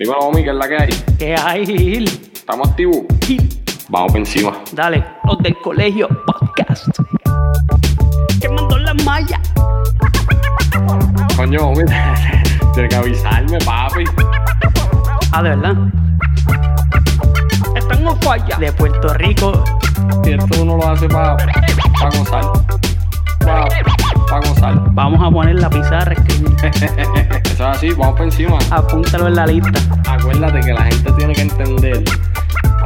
Dímelo, homie, ¿qué es la que hay? ¿Qué hay, Gil? ¿Estamos activos? Sí. Vamos por encima. Dale, los del colegio podcast. Quemando la malla. Coño, homie, tienes que avisarme, papi. Ah, ¿de verdad? Estamos falla. De Puerto Rico. Y esto uno lo hace para gozar. Para gozar. Vamos a poner la pizarra, escribir. Eso es así, vamos por encima. Apúntalo en la lista. Acuérdate que la gente tiene que entender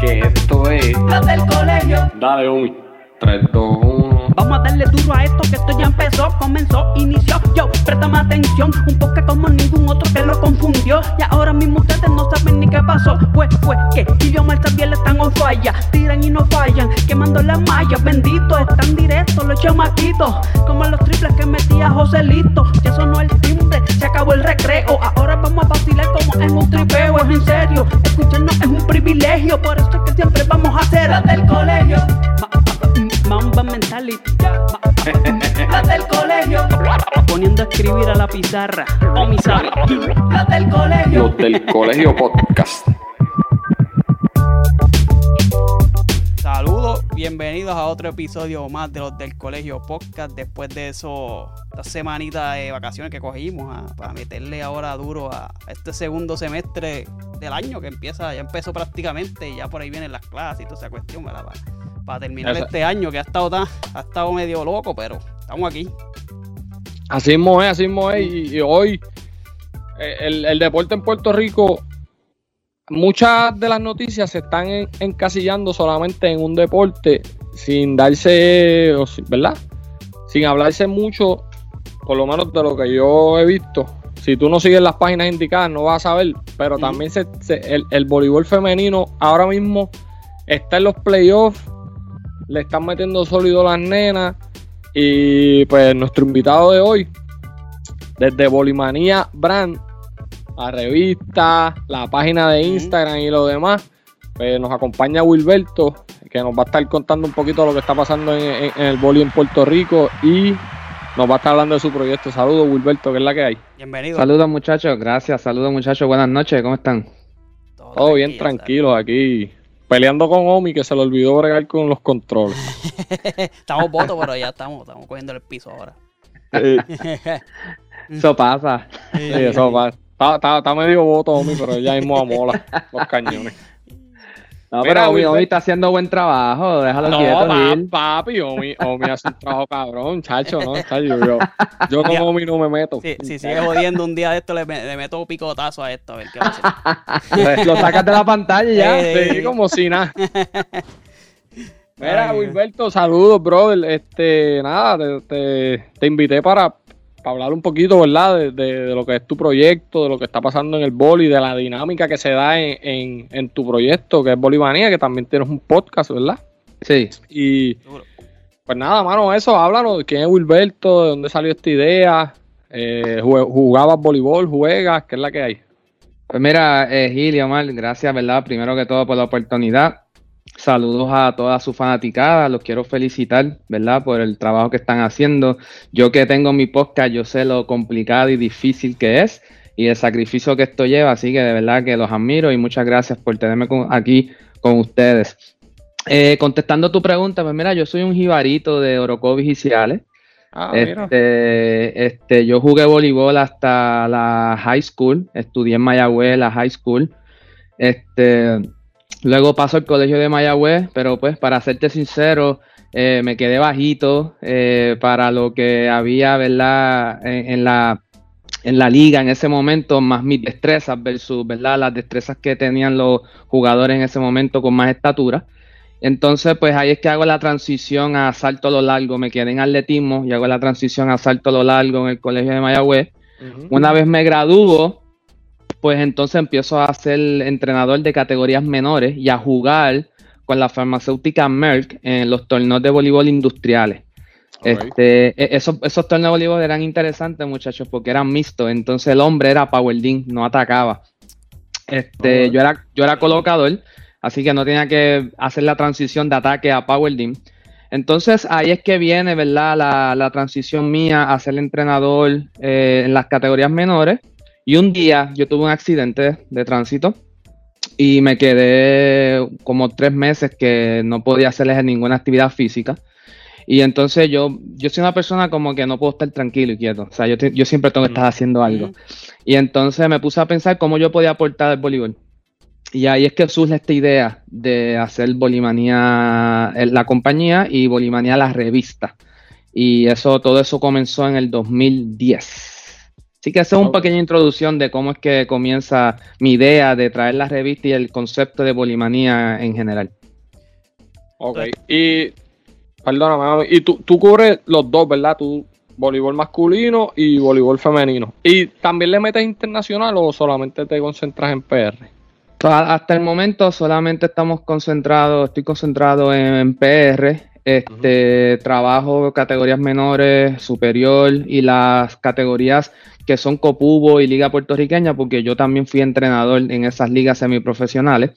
que esto es... ¡Los del colegio! Dale, homie. 3, 2, 1. Vamos a darle duro a esto, que esto ya empezó, comenzó, inició. Yo, préstame atención, un poco como ningún otro que lo confundió. Y ahora mismo ustedes no saben ni qué pasó. Pues, que idioma también están on falla. Tiran y no fallan, quemando las mallas. Benditos, están directos los chamaquitos. Como los triples que metía Joselito. Ya sonó el timbre, se acabó el recreo. Ahora vamos a vacilar como en un tripeo. Es en serio, escucharnos es un privilegio. Por eso es que siempre vamos a hacer desde el colegio. Mamba mentality. Las del colegio. Poniendo a escribir a la pizarra. O mi sabe. Las del colegio. Los del colegio podcast. Saludos, bienvenidos a otro episodio más de los del colegio podcast. Después de esta semanita de vacaciones que cogimos para meterle ahora duro a este segundo semestre del año que ya empezó prácticamente y ya por ahí vienen las clases y toda esa cuestión, ¿verdad? Para terminar este año que ha estado medio loco, pero estamos aquí. Así mismo es. Y hoy el deporte en Puerto Rico, muchas de las noticias se están encasillando solamente en un deporte, sin darse, ¿verdad? Sin hablarse mucho, por lo menos de lo que yo he visto. Si tú no sigues las páginas indicadas no vas a saber, pero también el voleibol femenino ahora mismo está en los playoffs. Le están metiendo sólido las nenas. Y pues nuestro invitado de hoy, desde Bolimanía Brand, la revista, la página de Instagram y lo demás, pues nos acompaña Wilberto, que nos va a estar contando un poquito lo que está pasando en el boli en Puerto Rico y nos va a estar hablando de su proyecto. Saludos, Wilberto, que es la que hay. Bienvenido. Saludos, muchachos. Gracias. Saludos, muchachos. Buenas noches. ¿Cómo están? Todo bien, tranquilos aquí. Peleando con Omi, que se le olvidó bregar con los controles. Estamos botos, pero ya estamos cogiendo el piso ahora. Eso pasa. Sí, eso pasa. Está medio boto, Omi, pero ya mismo amola los cañones. No, pero Omi está haciendo buen trabajo. Déjalo quieto, Gil. Papi, Omi hace un trabajo cabrón, chacho, ¿no? Yo con Omi no me meto. Si sigue jodiendo un día de esto, le meto un picotazo a esto, a ver qué pasa. Lo sacas de la pantalla ya, sí, como si nada. Mira, Wilberto, saludos, brother. Nada, te invité para hablar un poquito, ¿verdad? De lo que es tu proyecto, de lo que está pasando en el boli, de la dinámica que se da en tu proyecto, que es Bolimanía, que también tienes un podcast, ¿verdad? Sí. Y pues nada, mano, eso, háblanos, ¿quién es Wilberto? ¿De dónde salió esta idea? ¿Jugabas voleibol? ¿Juegas? ¿Qué es la que hay? Pues mira, Gil y Omar, gracias, ¿verdad? Primero que todo por la oportunidad. Saludos a toda su fanaticada, los quiero felicitar, ¿verdad? Por el trabajo que están haciendo. Yo que tengo mi podcast, yo sé lo complicado y difícil que es y el sacrificio que esto lleva, así que de verdad que los admiro y muchas gracias por tenerme aquí con ustedes. Contestando tu pregunta, pues mira, yo soy un jibarito de Orocovis y Ciales. Yo jugué voleibol hasta la high school, estudié en Mayagüez la high school. Luego paso al colegio de Mayagüez, pero pues para serte sincero, me quedé bajito para lo que había, ¿verdad? En la liga en ese momento, más mis destrezas versus, ¿verdad? Las destrezas que tenían los jugadores en ese momento con más estatura. Entonces, pues ahí es que hago la transición a salto a lo largo, me quedé en atletismo y hago la transición a salto a lo largo en el colegio de Mayagüez. Uh-huh. Una vez me gradúo, pues entonces empiezo a ser entrenador de categorías menores y a jugar con la farmacéutica Merck en los torneos de voleibol industriales. Okay. Esos torneos de voleibol eran interesantes, muchachos, porque eran mixtos. Entonces el hombre era powerlín, no atacaba. Okay. Yo era colocador, así que no tenía que hacer la transición de ataque a powerlín. Entonces ahí es que viene, ¿verdad? La transición mía a ser entrenador en las categorías menores. Y un día yo tuve un accidente de tránsito y me quedé como 3 meses que no podía hacerles ninguna actividad física. Y entonces yo soy una persona como que no puedo estar tranquilo y quieto. O sea, yo siempre tengo que estar haciendo algo. Y entonces me puse a pensar cómo yo podía aportar al voleibol. Y ahí es que surge esta idea de hacer Bolimanía la compañía y Bolimanía la revista. Y eso, todo eso comenzó en el 2010. Así que hacer una pequeña introducción de cómo es que comienza mi idea de traer la revista y el concepto de Bolimanía en general. Ok, y perdóname, y tú cubres los dos, ¿verdad? Tú voleibol masculino y voleibol femenino. ¿Y también le metes internacional o solamente te concentras en PR? Hasta el momento solamente estoy concentrado en PR. Trabajo categorías menores, superior y las categorías que son Copubo y Liga Puertorriqueña, porque yo también fui entrenador en esas ligas semiprofesionales.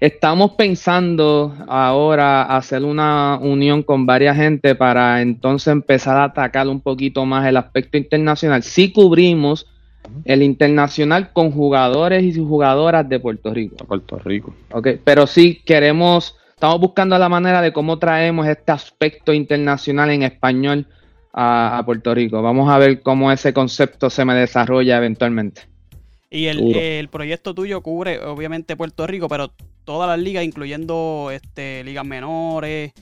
Estamos pensando ahora hacer una unión con varias gente para entonces empezar a atacar un poquito más el aspecto internacional. Sí cubrimos el internacional con jugadores y jugadoras de Puerto Rico. Okay, pero sí queremos... Estamos buscando la manera de cómo traemos este aspecto internacional en español a Puerto Rico. Vamos a ver cómo ese concepto se me desarrolla eventualmente. Y el proyecto tuyo cubre obviamente Puerto Rico, pero todas las ligas, incluyendo ligas menores,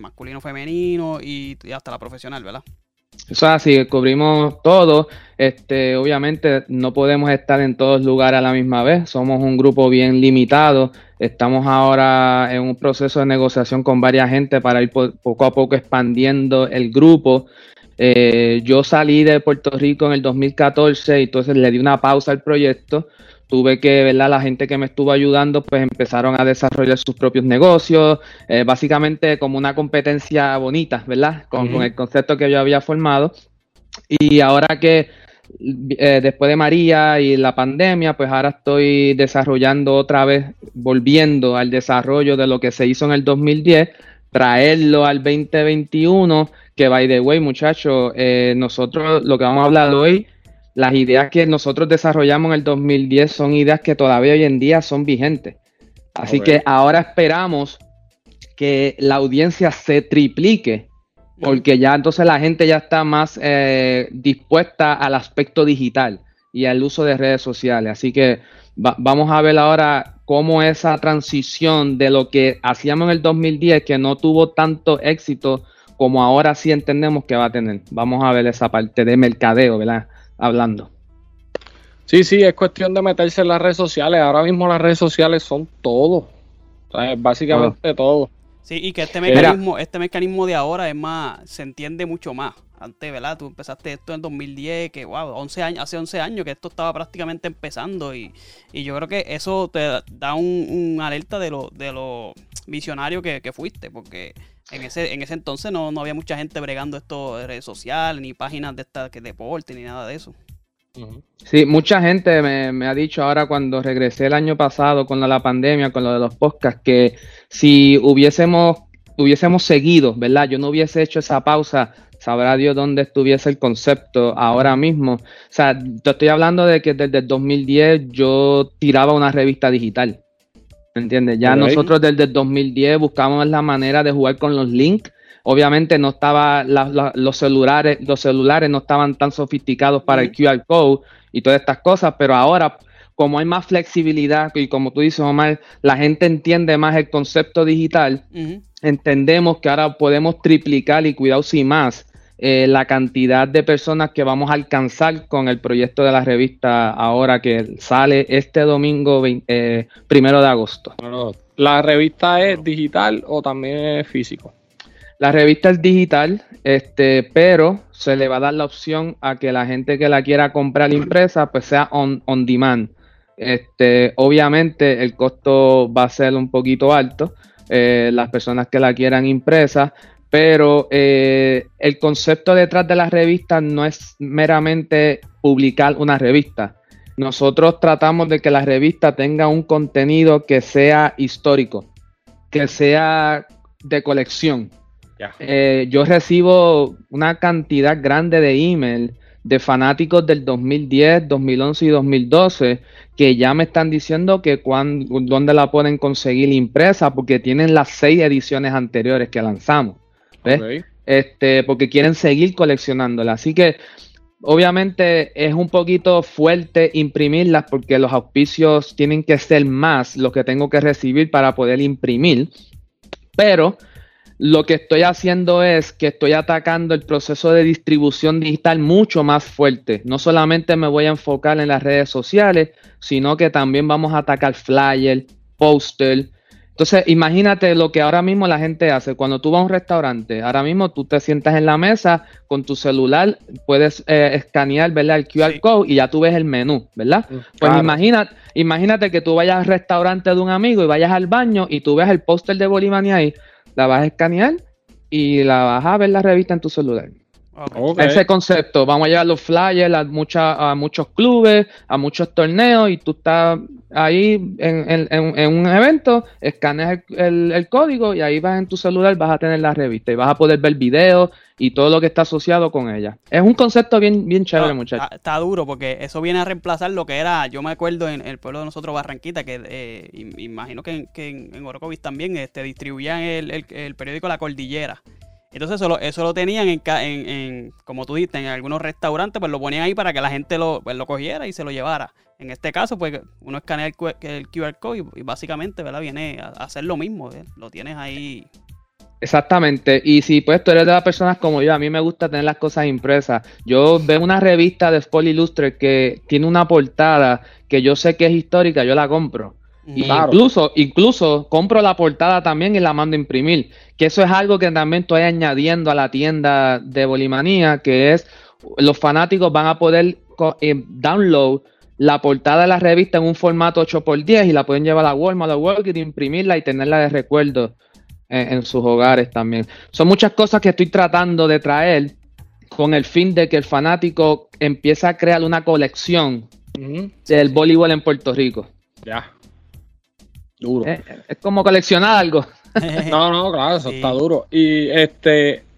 masculino, femenino y hasta la profesional, ¿verdad? Eso es así, cubrimos todo. Obviamente no podemos estar en todos lugares a la misma vez. Somos un grupo bien limitado. Estamos ahora en un proceso de negociación con varias gente para ir poco a poco expandiendo el grupo. Yo salí de Puerto Rico en el 2014 y entonces le di una pausa al proyecto. Tuve que, ¿verdad? La gente que me estuvo ayudando, pues empezaron a desarrollar sus propios negocios, básicamente como una competencia bonita, ¿verdad? Con el concepto que yo había formado. Y ahora que después de María y la pandemia, pues ahora estoy desarrollando otra vez, volviendo al desarrollo de lo que se hizo en el 2010, traerlo al 2021, que by the way, muchachos, nosotros lo que vamos a hablar hoy, las ideas que nosotros desarrollamos en el 2010 son ideas que todavía hoy en día son vigentes. Así que ahora esperamos que la audiencia se triplique, porque ya entonces la gente ya está más dispuesta al aspecto digital y al uso de redes sociales. Así que vamos a ver ahora cómo esa transición de lo que hacíamos en el 2010, que no tuvo tanto éxito como ahora sí entendemos que va a tener. Vamos a ver esa parte de mercadeo, ¿verdad? Hablando. Sí, es cuestión de meterse en las redes sociales. Ahora mismo las redes sociales son todo. O sea, básicamente todo. Sí, y que este mecanismo de ahora es más, se entiende mucho más. Antes, ¿verdad? Tú empezaste esto en 2010, que wow, hace 11 años que esto estaba prácticamente empezando y yo creo que eso te da un alerta de lo visionario que fuiste, porque en ese entonces no había mucha gente bregando esto de redes sociales, ni páginas de estas que deporte, ni nada de eso. Sí, mucha gente me ha dicho ahora cuando regresé el año pasado con la pandemia, con lo de los podcasts, que si hubiésemos seguido, ¿verdad? Yo no hubiese hecho esa pausa, sabrá Dios dónde estuviese el concepto ahora mismo. O sea, te estoy hablando de que desde el 2010 yo tiraba una revista digital. ¿Me entiendes? Ya nosotros desde el 2010 buscamos la manera de jugar con los links. Obviamente no estaba los celulares no estaban tan sofisticados para el QR code y todas estas cosas, pero ahora como hay más flexibilidad y como tú dices, Omar, la gente entiende más el concepto digital. Entendemos que ahora podemos triplicar y cuidado sin más la cantidad de personas que vamos a alcanzar con el proyecto de la revista ahora que sale este domingo 1 de agosto. ¿La revista es digital o también es físico? La revista es digital, pero se le va a dar la opción a que la gente que la quiera comprar impresa pues sea on demand. Obviamente el costo va a ser un poquito alto, las personas que la quieran impresa. Pero el concepto detrás de las revistas no es meramente publicar una revista. Nosotros tratamos de que la revista tenga un contenido que sea histórico, que sea de colección. Yo recibo una cantidad grande de email de fanáticos del 2010, 2011 y 2012 que ya me están diciendo que dónde la pueden conseguir impresa, porque tienen las 6 ediciones anteriores que lanzamos, ¿ves? Okay. Porque quieren seguir coleccionándola, así que obviamente es un poquito fuerte imprimirlas porque los auspicios tienen que ser más los que tengo que recibir para poder imprimir, pero lo que estoy haciendo es que estoy atacando el proceso de distribución digital mucho más fuerte. No solamente me voy a enfocar en las redes sociales, sino que también vamos a atacar flyer, póster. Entonces, imagínate lo que ahora mismo la gente hace. Cuando tú vas a un restaurante, ahora mismo tú te sientas en la mesa con tu celular, puedes escanear, ¿verdad?, el QR code y ya tú ves el menú, ¿verdad? Pues claro. Imagínate que tú vayas al restaurante de un amigo y vayas al baño y tú ves el póster de Bolimanía ahí. La vas a escanear y la vas a ver la revista en tu celular. Okay. Ese concepto. Vamos a llevar los flyers a muchos clubes, a muchos torneos, y tú estás ahí en un evento, escaneas el código y ahí vas en tu celular, vas a tener la revista y vas a poder ver videos y todo lo que está asociado con ella. Es un concepto bien, bien chévere, muchachos. Está duro porque eso viene a reemplazar lo que era, yo me acuerdo en el pueblo de nosotros, Barranquita, que imagino que en Orocovis también distribuían el periódico La Cordillera. Entonces eso lo tenían en como tú dices, en algunos restaurantes, pues lo ponían ahí para que la gente lo cogiera y se lo llevara. En este caso, pues uno escanea el QR code y básicamente, ¿verdad?, viene a hacer lo mismo, ¿verdad? Lo tienes ahí. Exactamente, y si pues tú eres de las personas como yo, a mí me gusta tener las cosas impresas. Yo veo una revista de Sport Illustrated que tiene una portada que yo sé que es histórica, yo la compro. Y claro. Incluso compro la portada también y la mando a imprimir, que eso es algo que también estoy añadiendo a la tienda de Bolimanía, que es los fanáticos van a poder download la portada de la revista en un formato 8x10 y la pueden llevar a Walmart o Walgreens, imprimirla y tenerla de recuerdo en sus hogares también. Son muchas cosas que estoy tratando de traer con el fin de que el fanático empiece a crear una colección del voleibol en Puerto Rico. Ya. Duro. Es como coleccionar algo. No, claro, eso sí. Está duro. Y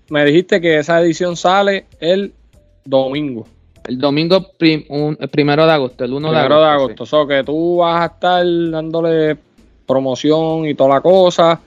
me dijiste que esa edición sale el domingo. El domingo primero de agosto, el 1 de agosto. Sí. O sea, que tú vas a estar dándole promoción y toda la cosa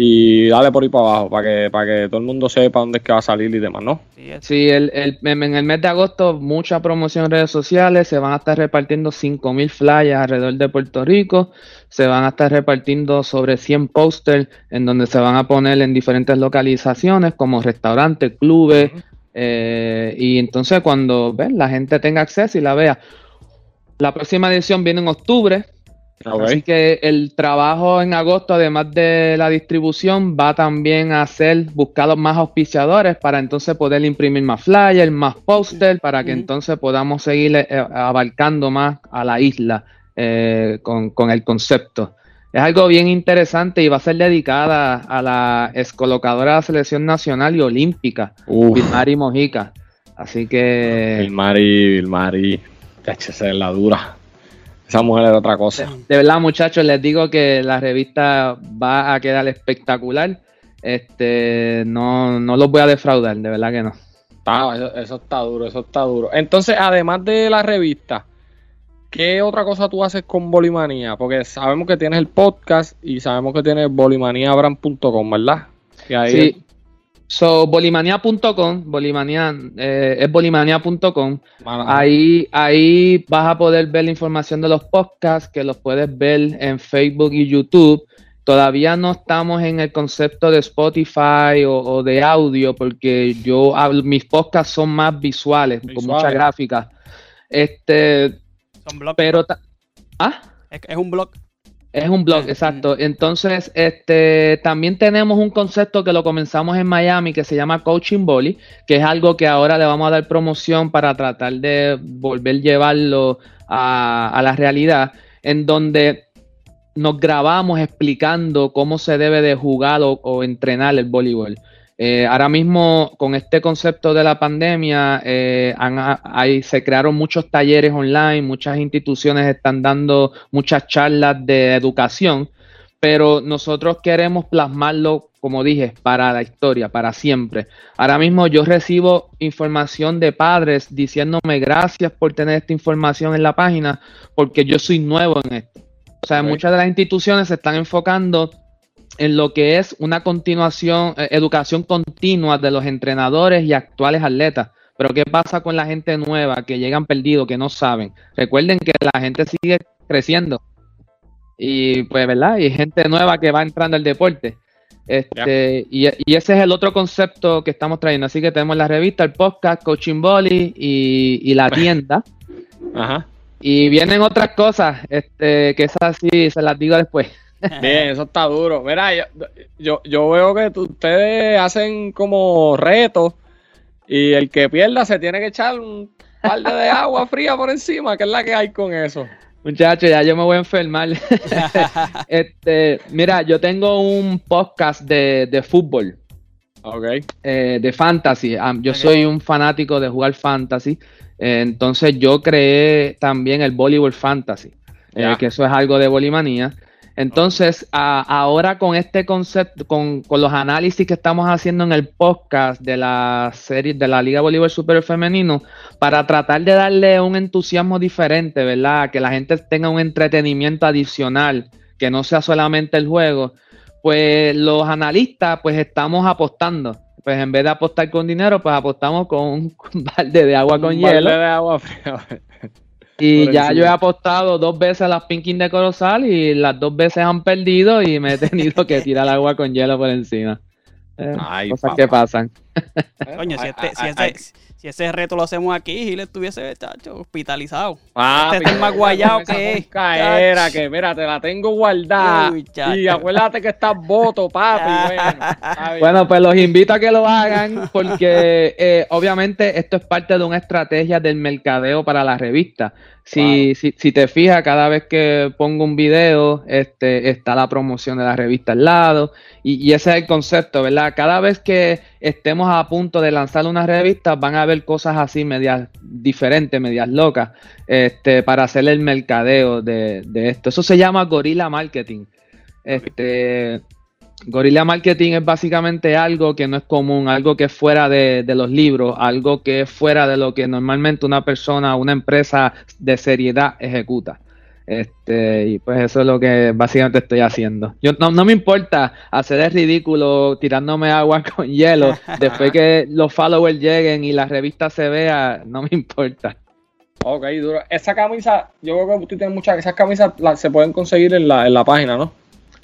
y dale por ahí para abajo para que todo el mundo sepa dónde es que va a salir y demás, ¿no? Sí, en el mes de agosto mucha promoción en redes sociales, se van a estar repartiendo 5,000 flyers alrededor de Puerto Rico, se van a estar repartiendo sobre 100 pósters en donde se van a poner en diferentes localizaciones como restaurantes, clubes, y entonces cuando la gente tenga acceso y la vea. La próxima edición viene en octubre. Okay. Así que el trabajo en agosto, además de la distribución, va también a ser buscar más auspiciadores para entonces poder imprimir más flyers, más póster, para que entonces podamos seguir abarcando más a la isla con el concepto. Es algo bien interesante y va a ser dedicada a la excolocadora de la selección nacional y olímpica, Vilmari Mojica. Así que... Vilmari, esa es la dura. Esa mujer era otra cosa. De verdad, muchachos, les digo que la revista va a quedar espectacular. No los voy a defraudar, de verdad que no. Eso está duro, Entonces, además de la revista, ¿qué otra cosa tú haces con Bolimanía? Porque sabemos que tienes el podcast y sabemos que tienes bolimaniabrand.com, ¿verdad? Que ahí sí. Bolimania.com, es bolimania.com. Ahí vas a poder ver la información de los podcasts, que los puedes ver en Facebook y YouTube. Todavía no estamos en el concepto de Spotify o de audio, porque mis podcasts son más visuales. Con muchas gráficas. Son blogs. Pero es un blog. Es un blog, exacto. Entonces, también tenemos un concepto que lo comenzamos en Miami que se llama Coaching Volley, que es algo que ahora le vamos a dar promoción para tratar de volver a llevarlo a la realidad, en donde nos grabamos explicando cómo se debe de jugar o entrenar el voleibol. Ahora mismo, con este concepto de la pandemia, se crearon muchos talleres online, muchas instituciones están dando muchas charlas de educación, pero nosotros queremos plasmarlo como dije, para la historia, para siempre. Ahora mismo yo recibo información de padres diciéndome gracias por tener esta información en la página, porque yo soy nuevo en esto. O sea, okay, muchas de las instituciones se están enfocando en lo que es una continuación, educación continua de los entrenadores y actuales atletas. Pero ¿qué pasa con la gente nueva que llegan perdidos, que no saben? Recuerden que la gente sigue creciendo. Y pues, ¿verdad? Y gente nueva que va entrando al deporte. Y ese es el otro concepto que estamos trayendo. Así que tenemos la revista, el podcast, Coaching Volley y la tienda. Ajá. Y vienen otras cosas, que esas sí se las digo después. Bien, eso está duro. Mira, yo veo que ustedes hacen como retos y el que pierda se tiene que echar un balde de agua fría por encima, que es la que hay con eso. Muchachos, ya yo me voy a enfermar. Mira, yo tengo un podcast de fútbol. Okay. De fantasy. Yo soy un fanático de jugar fantasy. Entonces yo creé también el voleibol fantasy, que eso es algo de Bolimanía. Entonces, ahora con este concepto, con los análisis que estamos haciendo en el podcast de la serie de la Liga Bolívar Super Femenino, para tratar de darle un entusiasmo diferente, ¿verdad? Que la gente tenga un entretenimiento adicional, que no sea solamente el juego. Pues los analistas, pues estamos apostando. Pues en vez de apostar con dinero, pues apostamos con un balde de agua con hielo. Un balde de agua fría. Y ya yo he apostado 2 veces a las Pinkins de Corozal y las 2 veces han perdido y me he tenido que tirar agua con hielo por encima. Ay, cosas que pasan. Coño, si ese reto lo hacemos aquí, Gil estuviese, chacho, hospitalizado. Ah, este es más guayado que es. Caera, que mira, te la tengo guardada. Uy, y acuérdate que estás voto, papi. Bueno, pues los invito a que lo hagan porque obviamente esto es parte de una estrategia del mercadeo para la revista. Si te fijas, cada vez que pongo un video, está la promoción de la revista al lado, y ese es el concepto, ¿verdad? Cada vez que estemos a punto de lanzar una revista, van a ver cosas así, medias diferentes, medias locas, para hacer el mercadeo de esto. Eso se llama guerrilla marketing. Guerrilla marketing es básicamente algo que no es común, algo que es fuera de los libros, algo que es fuera de lo que normalmente una persona, una empresa de seriedad ejecuta. Y pues eso es lo que básicamente estoy haciendo. Yo no me importa hacer el ridículo tirándome agua con hielo. Después que los followers lleguen y la revista se vea, no me importa. Ok, duro. Esa camisa, yo creo que tú tienes muchas, esas camisas se pueden conseguir en la página, ¿no?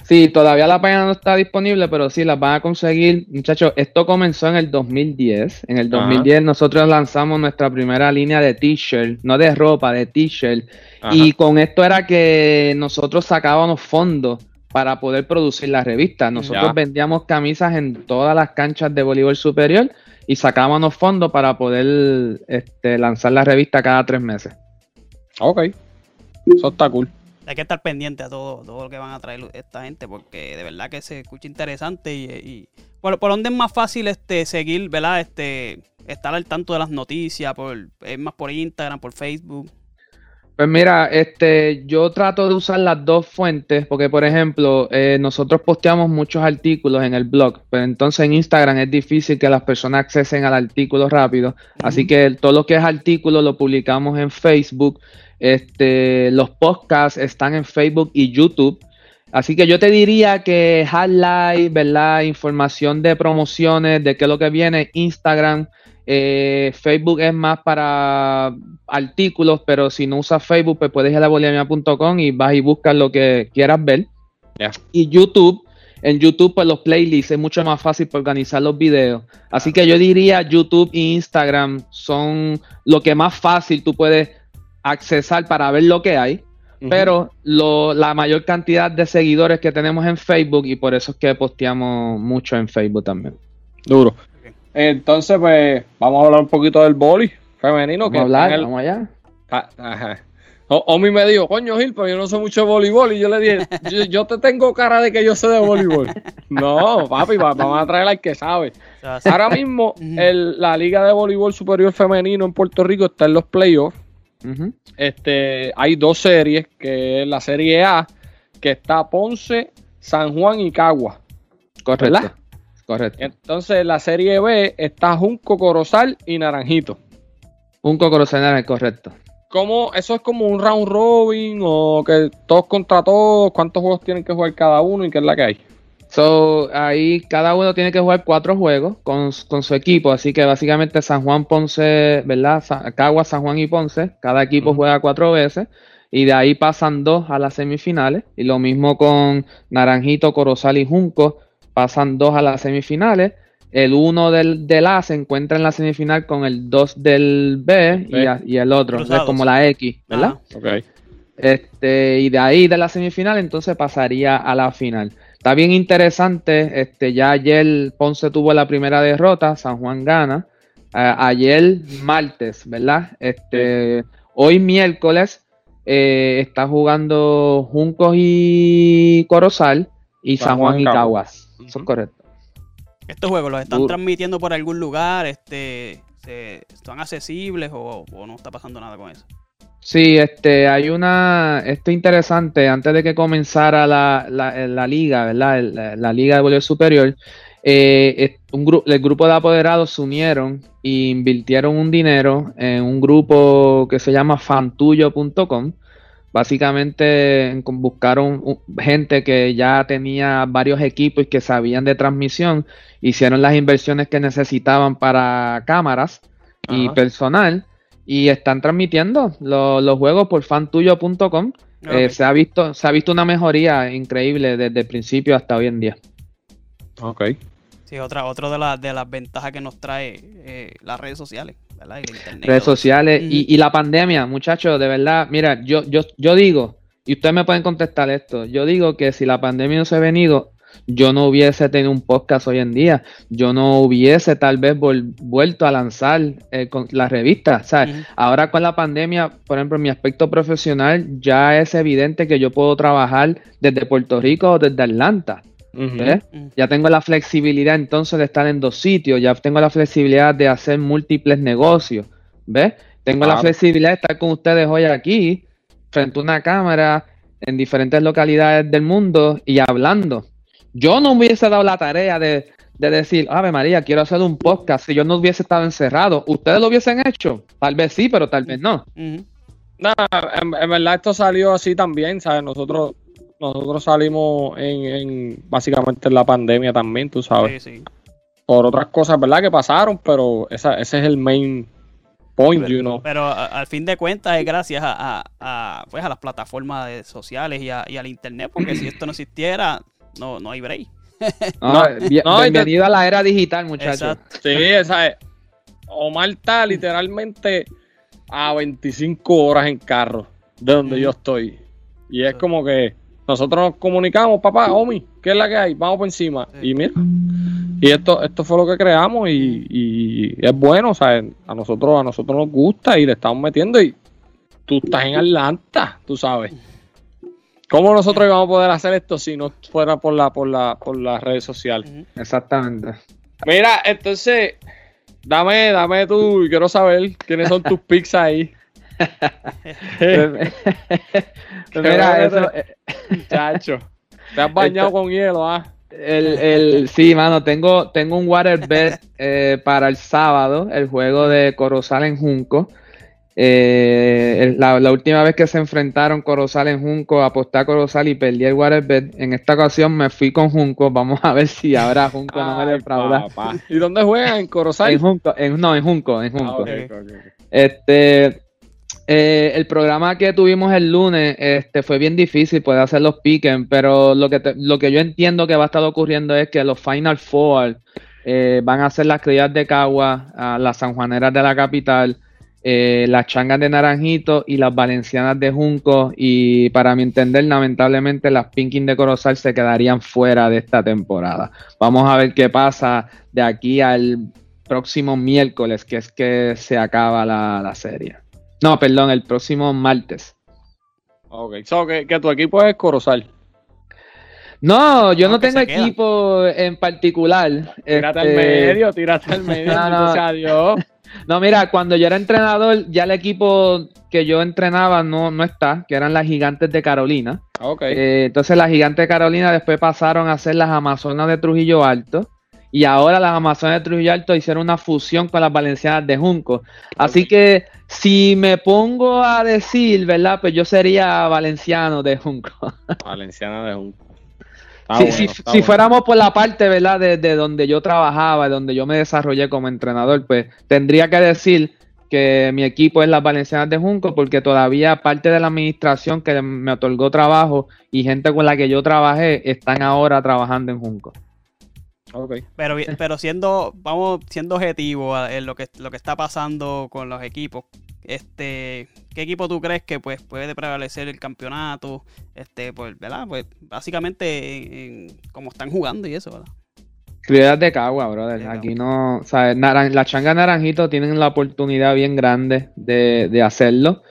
Sí, todavía la página no está disponible, pero sí, las van a conseguir. Muchachos, esto comenzó en el 2010. En el 2010 nosotros lanzamos nuestra primera línea de t-shirt, no de ropa, de t-shirt. Y con esto era que nosotros sacábamos fondos para poder producir la revista. Nosotros vendíamos camisas en todas las canchas de voleibol superior y sacábamos fondos para poder lanzar la revista cada 3 meses. Ok, eso está cool. Hay que estar pendiente a todo lo que van a traer esta gente, porque de verdad que se escucha interesante y bueno, ¿por dónde es más fácil seguir, verdad? Estar al tanto de las noticias, es más por Instagram, por Facebook. Pues mira, yo trato de usar las 2 fuentes, porque por ejemplo, nosotros posteamos muchos artículos en el blog, pero entonces en Instagram es difícil que las personas accesen al artículo rápido, así que todo lo que es artículo lo publicamos en Facebook. Los podcasts están en Facebook y YouTube, así que yo te diría que highlight, ¿verdad? Información de promociones, de qué es lo que viene, Instagram, Facebook es más para artículos, pero si no usas Facebook, pues puedes ir a bolimania.com y vas y buscas lo que quieras ver. Y YouTube, en YouTube, pues los playlists es mucho más fácil para organizar los videos. Así que yo diría YouTube e Instagram son lo que más fácil tú puedes accesar para ver lo que hay, pero la mayor cantidad de seguidores que tenemos en Facebook, y por eso es que posteamos mucho en Facebook también. Duro. Okay. Entonces, pues, vamos a hablar un poquito del vóley femenino. Vamos allá. Ajá. Omi me dijo, coño Gil, pero yo no sé mucho de voleibol, y yo le dije, yo te tengo cara de que yo sé de voleibol. No, papi, vamos a traer al que sabe. Ahora mismo, la Liga de Voleibol Superior Femenino en Puerto Rico está en los playoffs. Hay 2 series, que es la serie A, que está Ponce, San Juan y Cagua. Correcto. ¿Verdad? Correcto. Entonces, la Serie B está Junco, Corozal y Naranjito. Junco, Corozal y Naranjito, correcto. ¿Cómo, eso es como un round robin o que todos contra todos? ¿Cuántos juegos tienen que jugar cada uno y qué es la que hay? So, ahí cada uno tiene que jugar 4 juegos con su equipo, así que básicamente San Juan, Ponce, ¿verdad? Caguas, San Juan y Ponce, cada equipo juega 4 veces y de ahí pasan 2 a las semifinales, y lo mismo con Naranjito, Corozal y Junco, pasan 2 a las semifinales. El 1 del A se encuentra en la semifinal con el 2 del B y el otro, cruzados. Es como la X, ¿verdad? Ah, okay. Y de ahí de la semifinal entonces pasaría a la final. Está bien interesante, ya ayer Ponce tuvo la primera derrota, San Juan gana, ayer martes, ¿verdad? Sí. Hoy miércoles está jugando Juncos y Corozal y San Juan y Caguas, eso es correcto. ¿Estos juegos los están transmitiendo por algún lugar? ¿Están accesibles o no está pasando nada con eso? Sí, hay una... Esto es interesante, antes de que comenzara la liga, ¿verdad? La Liga de Voleibol Superior, el grupo de apoderados se unieron e invirtieron un dinero en un grupo que se llama fantuyo.com. Básicamente buscaron gente que ya tenía varios equipos y que sabían de transmisión, hicieron las inversiones que necesitaban para cámaras y personal, y están transmitiendo los juegos por fantuyo.com. Okay. Se ha visto una mejoría increíble desde el principio hasta hoy en día. Ok. Sí, otra de las ventajas que nos trae las redes sociales, ¿verdad? Y el internet. Redes sociales y la pandemia, muchachos, de verdad. Mira, yo digo, y ustedes me pueden contestar esto, yo digo que si la pandemia no se ha venido, yo no hubiese tenido un podcast hoy en día, yo no hubiese tal vez vuelto a lanzar con la revista, ¿sabes? Ahora con la pandemia, por ejemplo, en mi aspecto profesional, ya es evidente que yo puedo trabajar desde Puerto Rico o desde Atlanta. Ya tengo la flexibilidad entonces de estar en 2 sitios, ya tengo la flexibilidad de hacer múltiples negocios, ¿ves? Tengo la flexibilidad de estar con ustedes hoy aquí, frente a una cámara, en diferentes localidades del mundo y hablando. Yo no hubiese dado la tarea de decir, Ave María, quiero hacer un podcast, si yo no hubiese estado encerrado. ¿Ustedes lo hubiesen hecho? Tal vez sí, pero tal vez no. Nada, en verdad esto salió así también, ¿sabes? Nosotros salimos básicamente en la pandemia también, tú sabes. Sí, sí. Por otras cosas, ¿verdad? Que pasaron, pero ese es el main point, pero, you know. Pero al fin de cuentas es gracias a las plataformas sociales y al internet, porque si esto no existiera... No hay break. Bienvenido a la era digital, muchachos. Sí, esa es. Omar está literalmente a 25 horas en carro de donde yo estoy. Y es como que nosotros nos comunicamos, papá, Omi, ¿qué es la que hay? Vamos por encima. Sí. Y mira, y esto fue lo que creamos y es bueno, ¿sabes? A nosotros nos gusta y le estamos metiendo y tú estás en Atlanta, tú sabes. ¿Cómo nosotros íbamos a poder hacer esto si no fuera por las redes sociales? Exactamente. Mira, entonces, dame tú, quiero saber quiénes son tus picks ahí. Mira, eso, muchacho, te has bañado con hielo, ¿ah? Sí, mano, tengo un waterbed para el sábado, el juego de Corozal en Junco. La última vez que se enfrentaron Corozal en Junco, aposté a Corozal y perdí el waterbed. En esta ocasión me fui con Junco. Vamos a ver si ahora Junco no me defrauda. ¿Y dónde juegan? ¿En Corozal? En Junco. Okay. El programa que tuvimos el lunes fue bien difícil poder hacer los piquen, pero lo que yo entiendo que va a estar ocurriendo es que los Final Four van a ser las criadas de Caguas, las sanjuaneras de la capital, las changas de Naranjito y las valencianas de Junco, y para mi entender, lamentablemente, las Pinkins de Corozal se quedarían fuera de esta temporada. Vamos a ver qué pasa de aquí al próximo miércoles, que es que se acaba la serie. No, perdón, el próximo martes. Ok, so que tu equipo es Corozal. No, yo no tengo equipo en particular. Tírate al medio, entonces adiós. No, mira, cuando yo era entrenador, ya el equipo que yo entrenaba no está, que eran las Gigantes de Carolina. Okay. Entonces las Gigantes de Carolina después pasaron a ser las Amazonas de Trujillo Alto. y ahora las Amazonas de Trujillo Alto hicieron una fusión con las Valencianas de Junco. Así que si me pongo a decir, ¿verdad? Pues yo sería Valenciano de Junco. Valenciano de Junco. Ah, sí, bueno, si fuéramos por la parte, ¿verdad? De donde yo trabajaba, donde yo me desarrollé como entrenador, pues tendría que decir que mi equipo es las Valencianas de Junco, porque todavía parte de la administración que me otorgó trabajo y gente con la que yo trabajé están ahora trabajando en Junco. Okay. Pero siendo objetivo en lo que está pasando con los equipos, ¿qué equipo tú crees que pues puede prevalecer el campeonato? Pues, ¿verdad? Pues básicamente como están jugando y eso, ¿verdad? Criollas de Cagua, brother. De Cagua. Aquí no, o sea, la Changa Naranjito tienen la oportunidad bien grande de hacerlo,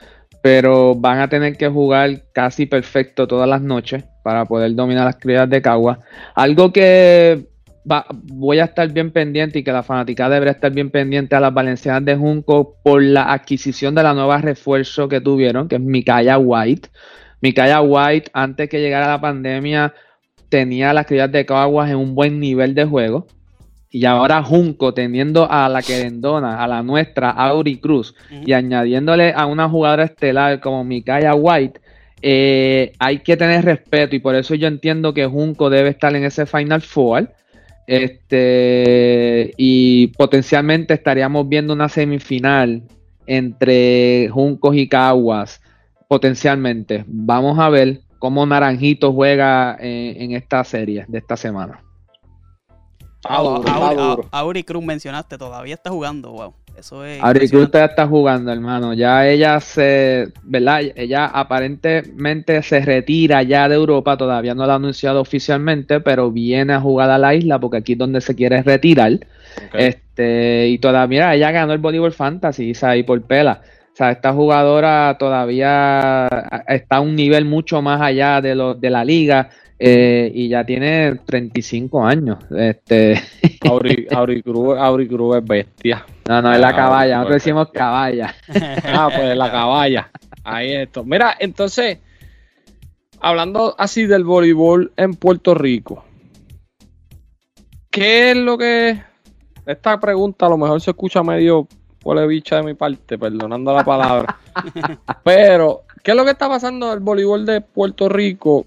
pero van a tener que jugar casi perfecto todas las noches para poder dominar las Criollas de Cagua. Algo que voy a estar bien pendiente y que la fanaticada deberá estar bien pendiente a las Valencianas de Junco por la adquisición de la nueva refuerzo que tuvieron, que es Mikayla White. Mikayla White, antes que llegara la pandemia, tenía a las Criollas de Caguas en un buen nivel de juego. Y ahora Junco, teniendo a la querendona, a la nuestra, Auri Cruz, y añadiéndole a una jugadora estelar como Mikayla White, hay que tener respeto. Y por eso yo entiendo que Junco debe estar en ese Final Four. Y potencialmente estaríamos viendo una semifinal entre Juncos y Caguas, potencialmente. Vamos a ver cómo Naranjito juega en esta serie de esta semana. Auri Cruz mencionaste, todavía está jugando, wow. Eso es Auri Cruz todavía está jugando, hermano. Ya ella ¿verdad? Ella aparentemente se retira ya de Europa, todavía no lo ha anunciado oficialmente, pero viene a jugar a la isla porque aquí es donde se quiere retirar. Okay. Y todavía, mira, ella ganó el Voleibol Fantasy, ahí por pela. O sea, esta jugadora todavía está a un nivel mucho más allá de la liga, y ya tiene 35 años. Auri Cruz es bestia. No, es la caballa. Nosotros decimos caballa. Ah, pues la caballa. Ahí esto. Mira, entonces, hablando así del voleibol en Puerto Rico, ¿qué es lo que...? Esta pregunta a lo mejor se escucha medio... Huele bicha de mi parte, perdonando la palabra. Pero, ¿qué es lo que está pasando en el voleibol de Puerto Rico?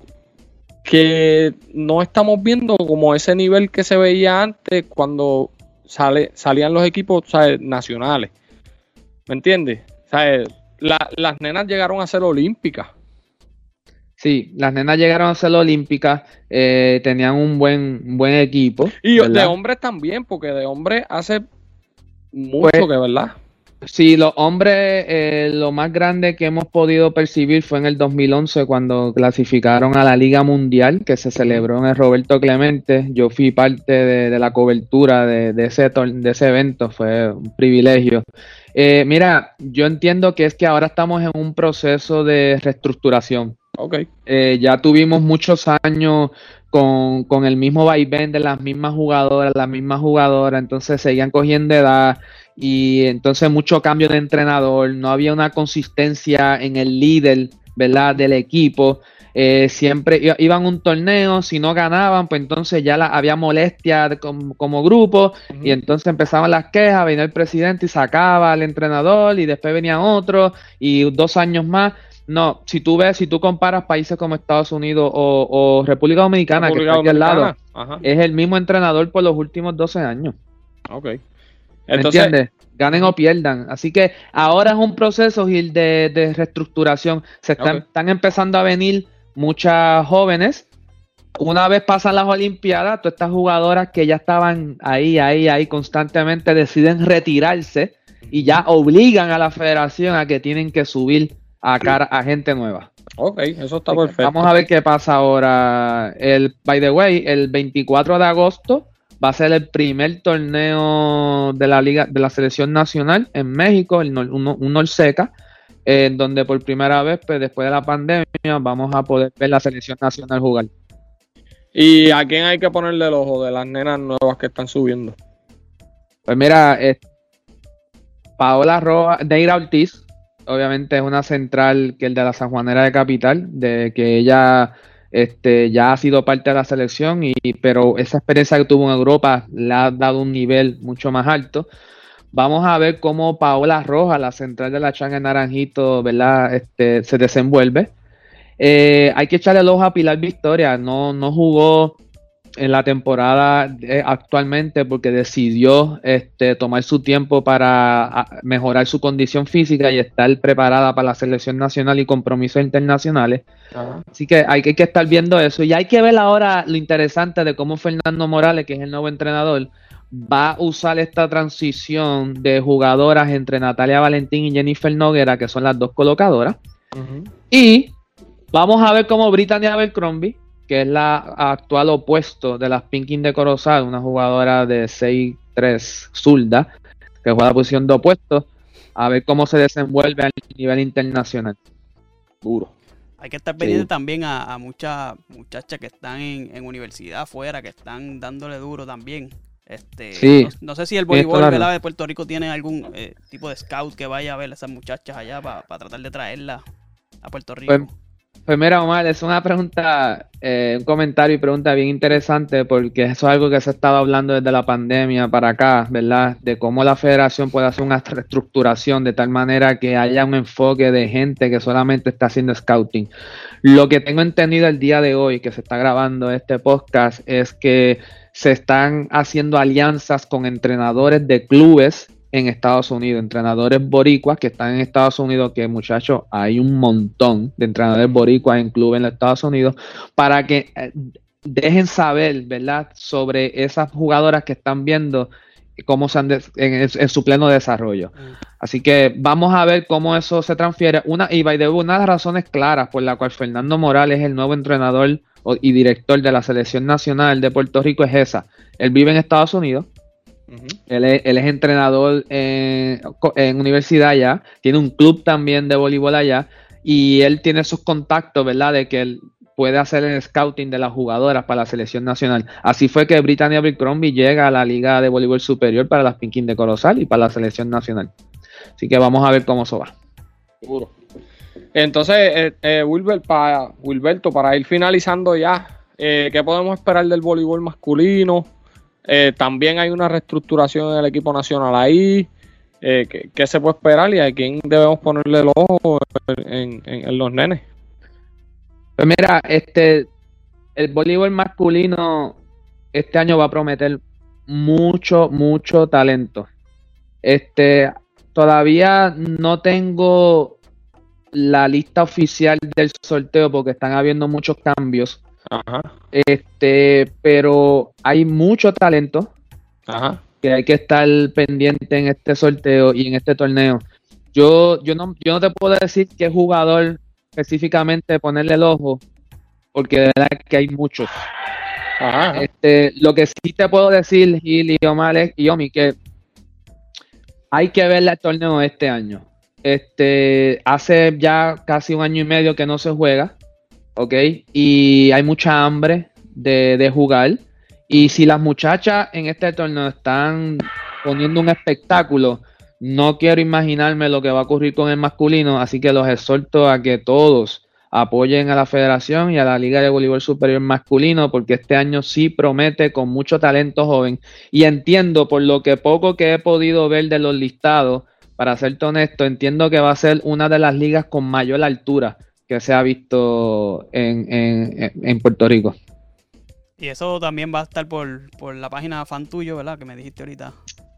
Que no estamos viendo como ese nivel que se veía antes cuando salían los equipos, ¿sabes?, nacionales. ¿Me entiendes? ¿Sabes? Las nenas llegaron a ser olímpicas. Sí, las nenas llegaron a ser olímpicas, tenían un buen equipo. Y ¿verdad? De hombres también, porque de hombres hace... mucho, pues, que verdad. Sí, los hombres, lo más grande que hemos podido percibir fue en el 2011 cuando clasificaron a la Liga Mundial que se celebró en el Roberto Clemente. Yo fui parte de la cobertura de ese evento, fue un privilegio. Mira, yo entiendo que es que ahora estamos en un proceso de reestructuración. Okay. Ya tuvimos muchos años con el mismo vaivén de las mismas jugadoras, entonces seguían cogiendo edad y entonces mucho cambio de entrenador, no había una consistencia en el líder, ¿verdad?, del equipo. Siempre iban a un torneo, si no ganaban, pues entonces ya había molestia como grupo, y entonces empezaban las quejas, venía el presidente y sacaba al entrenador y después venía otro y 2 años más. No, si tú comparas países como Estados Unidos o República Dominicana, que está aquí al lado, ajá, es el mismo entrenador por los últimos 12 años. Ok. Entonces, ¿entiendes? Ganen o pierdan. Así que ahora es un proceso, Gil, de reestructuración. Están empezando a venir muchas jóvenes. Una vez pasan las Olimpiadas, todas estas jugadoras que ya estaban ahí constantemente deciden retirarse y ya obligan a la federación a que tienen que subir a gente nueva. Ok, eso está perfecto. Vamos a ver qué pasa ahora. By the way, el 24 de agosto va a ser el primer torneo de la liga de la selección nacional en México, un Norseca, en donde por primera vez, pues, después de la pandemia, vamos a poder ver la selección nacional jugar. ¿Y a quién hay que ponerle el ojo de las nenas nuevas que están subiendo? Pues mira, Paola Roja, Neira Ortiz. Obviamente es una central que el de la Sanjuanera de Capital, de que ella ya ha sido parte de la selección, pero esa experiencia que tuvo en Europa le ha dado un nivel mucho más alto. Vamos a ver cómo Paola Roja, la central de la Changa Naranjito, ¿verdad? Se desenvuelve. Hay que echarle el ojo a Pilar Victoria. No jugó en la temporada actualmente porque decidió tomar su tiempo para mejorar su condición física y estar preparada para la selección nacional y compromisos internacionales. Uh-huh. Así que hay que estar viendo eso, y hay que ver ahora lo interesante de cómo Fernando Morales, que es el nuevo entrenador, va a usar esta transición de jugadoras entre Natalia Valentín y Jennifer Noguera, que son las dos colocadoras. Uh-huh. Y vamos a ver cómo Brittany Abercrombie, que es la actual opuesto de las Pinkin de Corozal, una jugadora de 6'3", zurda, que juega la posición de opuesto, a ver cómo se desenvuelve a nivel internacional. Duro. Hay que estar pendiente también a muchas muchachas que están en universidad afuera, que están dándole duro también. No sé si el voleibol de Puerto Rico tiene algún tipo de scout que vaya a ver a esas muchachas allá para tratar de traerlas a Puerto Rico. Pues mira, Omar, es una pregunta, un comentario y pregunta bien interesante, porque eso es algo que se ha estado hablando desde la pandemia para acá, ¿verdad? De cómo la federación puede hacer una reestructuración de tal manera que haya un enfoque de gente que solamente está haciendo scouting. Lo que tengo entendido el día de hoy, que se está grabando este podcast, es que se están haciendo alianzas con entrenadores de clubes en Estados Unidos, entrenadores boricuas que están en Estados Unidos, que muchachos, hay un montón de entrenadores boricuas en clubes en los Estados Unidos, para que dejen saber, ¿verdad?, sobre esas jugadoras que están viendo cómo se han en su pleno desarrollo. Así que vamos a ver cómo eso se transfiere. Una de las razones claras por la cual Fernando Morales es el nuevo entrenador y director de la Selección Nacional de Puerto Rico es esa. Él vive en Estados Unidos. Uh-huh. Él es entrenador en universidad allá, tiene un club también de voleibol allá, y él tiene sus contactos, ¿verdad?, de que él puede hacer el scouting de las jugadoras para la selección nacional. Así fue que Brittany Abercrombie llega a la Liga de Voleibol Superior para las Pinkin de Corozal y para la selección nacional. Así que vamos a ver cómo eso va. Seguro. Entonces, Wilberto, para ir finalizando ya, ¿qué podemos esperar del voleibol masculino? También hay una reestructuración en el equipo nacional ahí. ¿Qué se puede esperar y a quién debemos ponerle el ojo en los nenes? Pues mira, el voleibol masculino este año va a prometer mucho talento. Todavía no tengo la lista oficial del sorteo porque están habiendo muchos cambios. Ajá. Pero hay mucho talento. Ajá. Que hay que estar pendiente en este sorteo y en este torneo. Yo no te puedo decir qué jugador específicamente ponerle el ojo, porque de verdad es que hay muchos. Ajá. Lo que sí te puedo decir, Gil y Omar y Omi, que hay que ver el torneo este año. Hace ya casi un año y medio que no se juega. Okay. Y hay mucha hambre de jugar, y si las muchachas en este torneo están poniendo un espectáculo, no quiero imaginarme lo que va a ocurrir con el masculino, así que los exhorto a que todos apoyen a la Federación y a la Liga de Voleibol Superior Masculino, porque este año sí promete con mucho talento joven, y entiendo, por lo que poco que he podido ver de los listados, para serte honesto, entiendo que va a ser una de las ligas con mayor altura que se ha visto en Puerto Rico. Y eso también va a estar por la página Fantuyo, ¿verdad?, que me dijiste ahorita.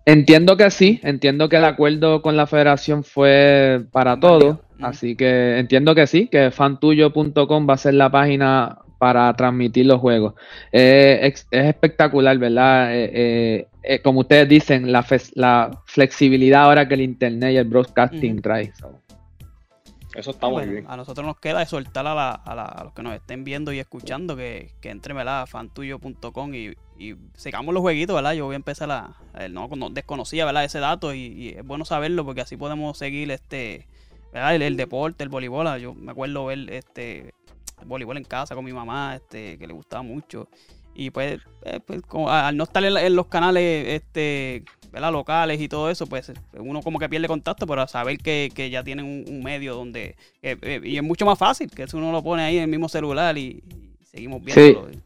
Entiendo que sí, entiendo que el acuerdo con la federación fue para todos, así que entiendo que sí, que fantuyo.com va a ser la página para transmitir los juegos. Es espectacular, ¿verdad? Como ustedes dicen, la flexibilidad ahora que el internet y el broadcasting trae. Eso está muy bien. A nosotros nos queda exhortar a los que nos estén viendo y escuchando que entren a fantuyo.com y sigamos los jueguitos, ¿verdad? Yo voy a empezar no desconocía, ¿verdad?, ese dato, y es bueno saberlo porque así podemos seguir ¿verdad?, el deporte, el voleibol. Yo me acuerdo ver el voleibol en casa con mi mamá, que le gustaba mucho. Y pues al no estar en los canales ¿verdad?, locales y todo eso, pues uno como que pierde contacto, pero a saber que ya tienen un medio donde y es mucho más fácil, que si uno lo pone ahí en el mismo celular y seguimos viéndolo. Sí.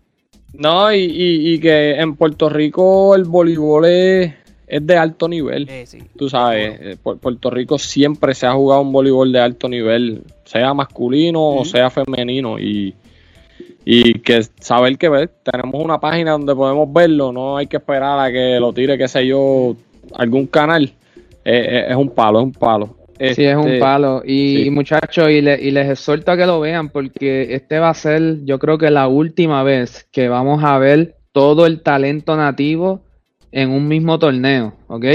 No, y que en Puerto Rico el voleibol es de alto nivel. Sí. Tú sabes, bueno. Puerto Rico siempre se ha jugado un voleibol de alto nivel, sea masculino o sea femenino. Y que saber que ver, tenemos una página donde podemos verlo, no hay que esperar a que lo tire, qué sé yo, algún canal. Es un palo, es un palo. Sí, es un palo. Y muchachos, y les exhorto a que lo vean, porque este va a ser, yo creo que la última vez que vamos a ver todo el talento nativo en un mismo torneo, ¿ok?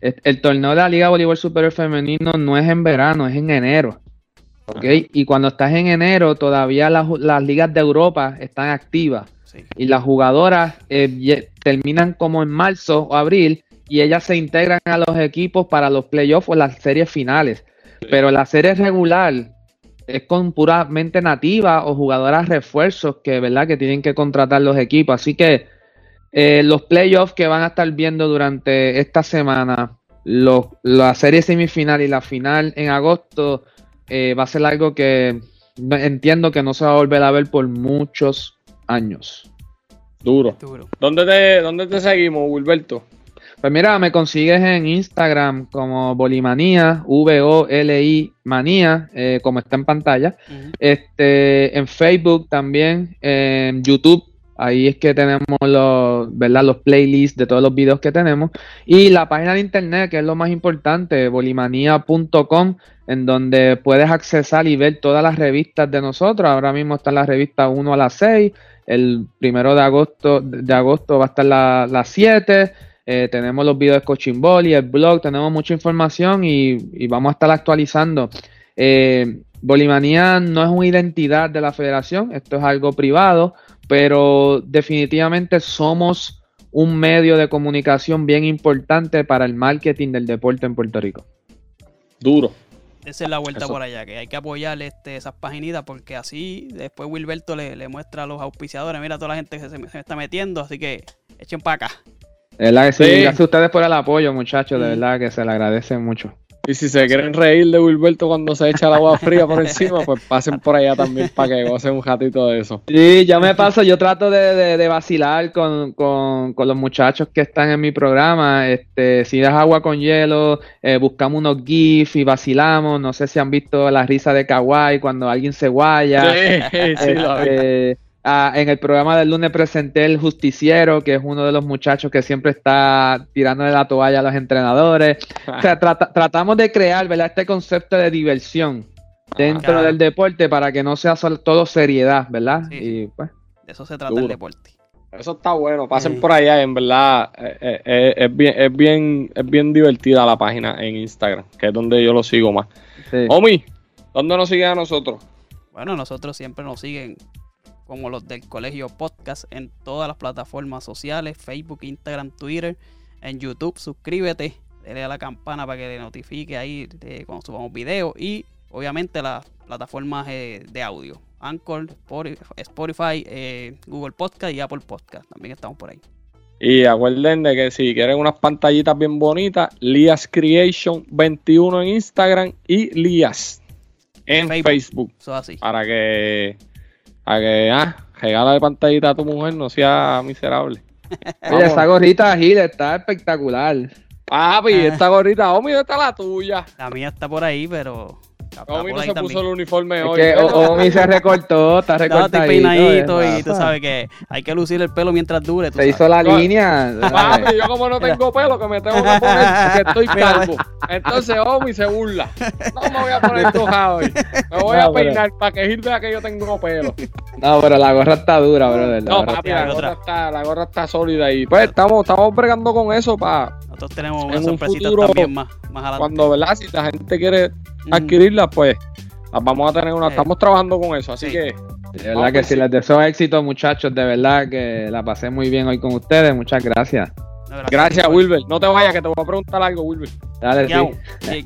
El torneo de la Liga Voleibol Superior Femenino no es en verano, es en enero, ¿ok? Y cuando estás en enero, todavía las ligas de Europa están activas. Sí. Y las jugadoras terminan como en marzo o abril, y ellas se integran a los equipos para los playoffs o las series finales. Pero la serie regular es con puramente nativa o jugadoras refuerzos que, ¿verdad?, que tienen que contratar los equipos. Así que los playoffs que van a estar viendo durante esta semana, la serie semifinal y la final en agosto, va a ser algo que entiendo que no se va a volver a ver por muchos años. Duro. ¿Dónde te seguimos, Wilberto? Pues mira, me consigues en Instagram como Bolimanía, V-O-L-I Manía, como está en pantalla. En Facebook también, en YouTube, ahí es que tenemos los playlists de todos los videos que tenemos. Y la página de internet, que es lo más importante, bolimania.com, en donde puedes accesar y ver todas las revistas de nosotros. Ahora mismo están las revistas 1 a las 6, el 1 de agosto va a estar la 7. Tenemos los videos de Coaching Volley, el blog, tenemos mucha información y vamos a estar actualizando. Bolimanía no es una identidad de la federación, esto es algo privado, pero definitivamente somos un medio de comunicación bien importante para el marketing del deporte en Puerto Rico. Duro. Esa es la vuelta por allá, que hay que apoyar esas paginitas, porque así después Wilberto le muestra a los auspiciadores, mira toda la gente que se está metiendo, así que echen para acá. Gracias a ustedes por el apoyo, muchachos, de verdad que se le agradece mucho. Y si se quieren reír de Wilberto cuando se echa el agua fría por encima, pues pasen por allá también para que gocen un ratito de eso. Sí, yo me paso, yo trato de vacilar con los muchachos que están en mi programa. Si das agua con hielo, buscamos unos gifs y vacilamos. No sé si han visto la risa de Kawaii cuando alguien se guaya. Sí, lo vi. En el programa del lunes presenté el justiciero, que es uno de los muchachos que siempre está tirándole la toalla a los entrenadores. O sea, tratamos de crear, ¿verdad?, este concepto de diversión dentro del deporte para que no sea todo seriedad, ¿verdad? Sí. Y, pues, de eso se trata el deporte. Eso está bueno, pasen por allá, en verdad es bien divertida la página en Instagram, que es donde yo lo sigo más. Sí. Omi, ¿dónde nos siguen a nosotros? Bueno, nosotros siempre nos siguen como los del Colegio Podcast en todas las plataformas sociales, Facebook, Instagram, Twitter, en YouTube. Suscríbete, dale a la campana para que te notifique ahí cuando subamos videos, y obviamente las plataformas de audio, Anchor, Spotify, Google Podcast y Apple Podcast, también estamos por ahí. Y acuerden de que si quieren unas pantallitas bien bonitas, Lias Creation 21 en Instagram y Lias en Facebook. Eso así. Para que regala de pantallita a tu mujer, no sea miserable. Oye, esa gorrita Gil está espectacular. Papi, esta gorrita, Omi, ¿dónde está la tuya? La mía está por ahí, pero Omi no se puso el uniforme hoy. Omi se recortó, está recortadito. No, y tú sabes que hay que lucir el pelo mientras dure. Se hizo la línea. Papi, yo como no tengo pelo, que me tengo que poner, que estoy calvo. Entonces Omi se burla. No me voy a poner estojado hoy. Me voy a peinar para que Gil vea que yo tengo pelo. No, pero la gorra está dura, brother. No, papi, la gorra está sólida. Y pues estamos bregando con eso para... Nosotros tenemos una sorpresita también más adelante. Cuando, ¿verdad?, si la gente quiere adquirirlas, pues las vamos a tener una. Estamos trabajando con eso, así que de verdad que sí, les deseo éxito, muchachos. De verdad que la pasé muy bien hoy con ustedes. Muchas gracias. No, gracias, Wilber. No te vayas, que te voy a preguntar algo, Wilber. Dale, sí.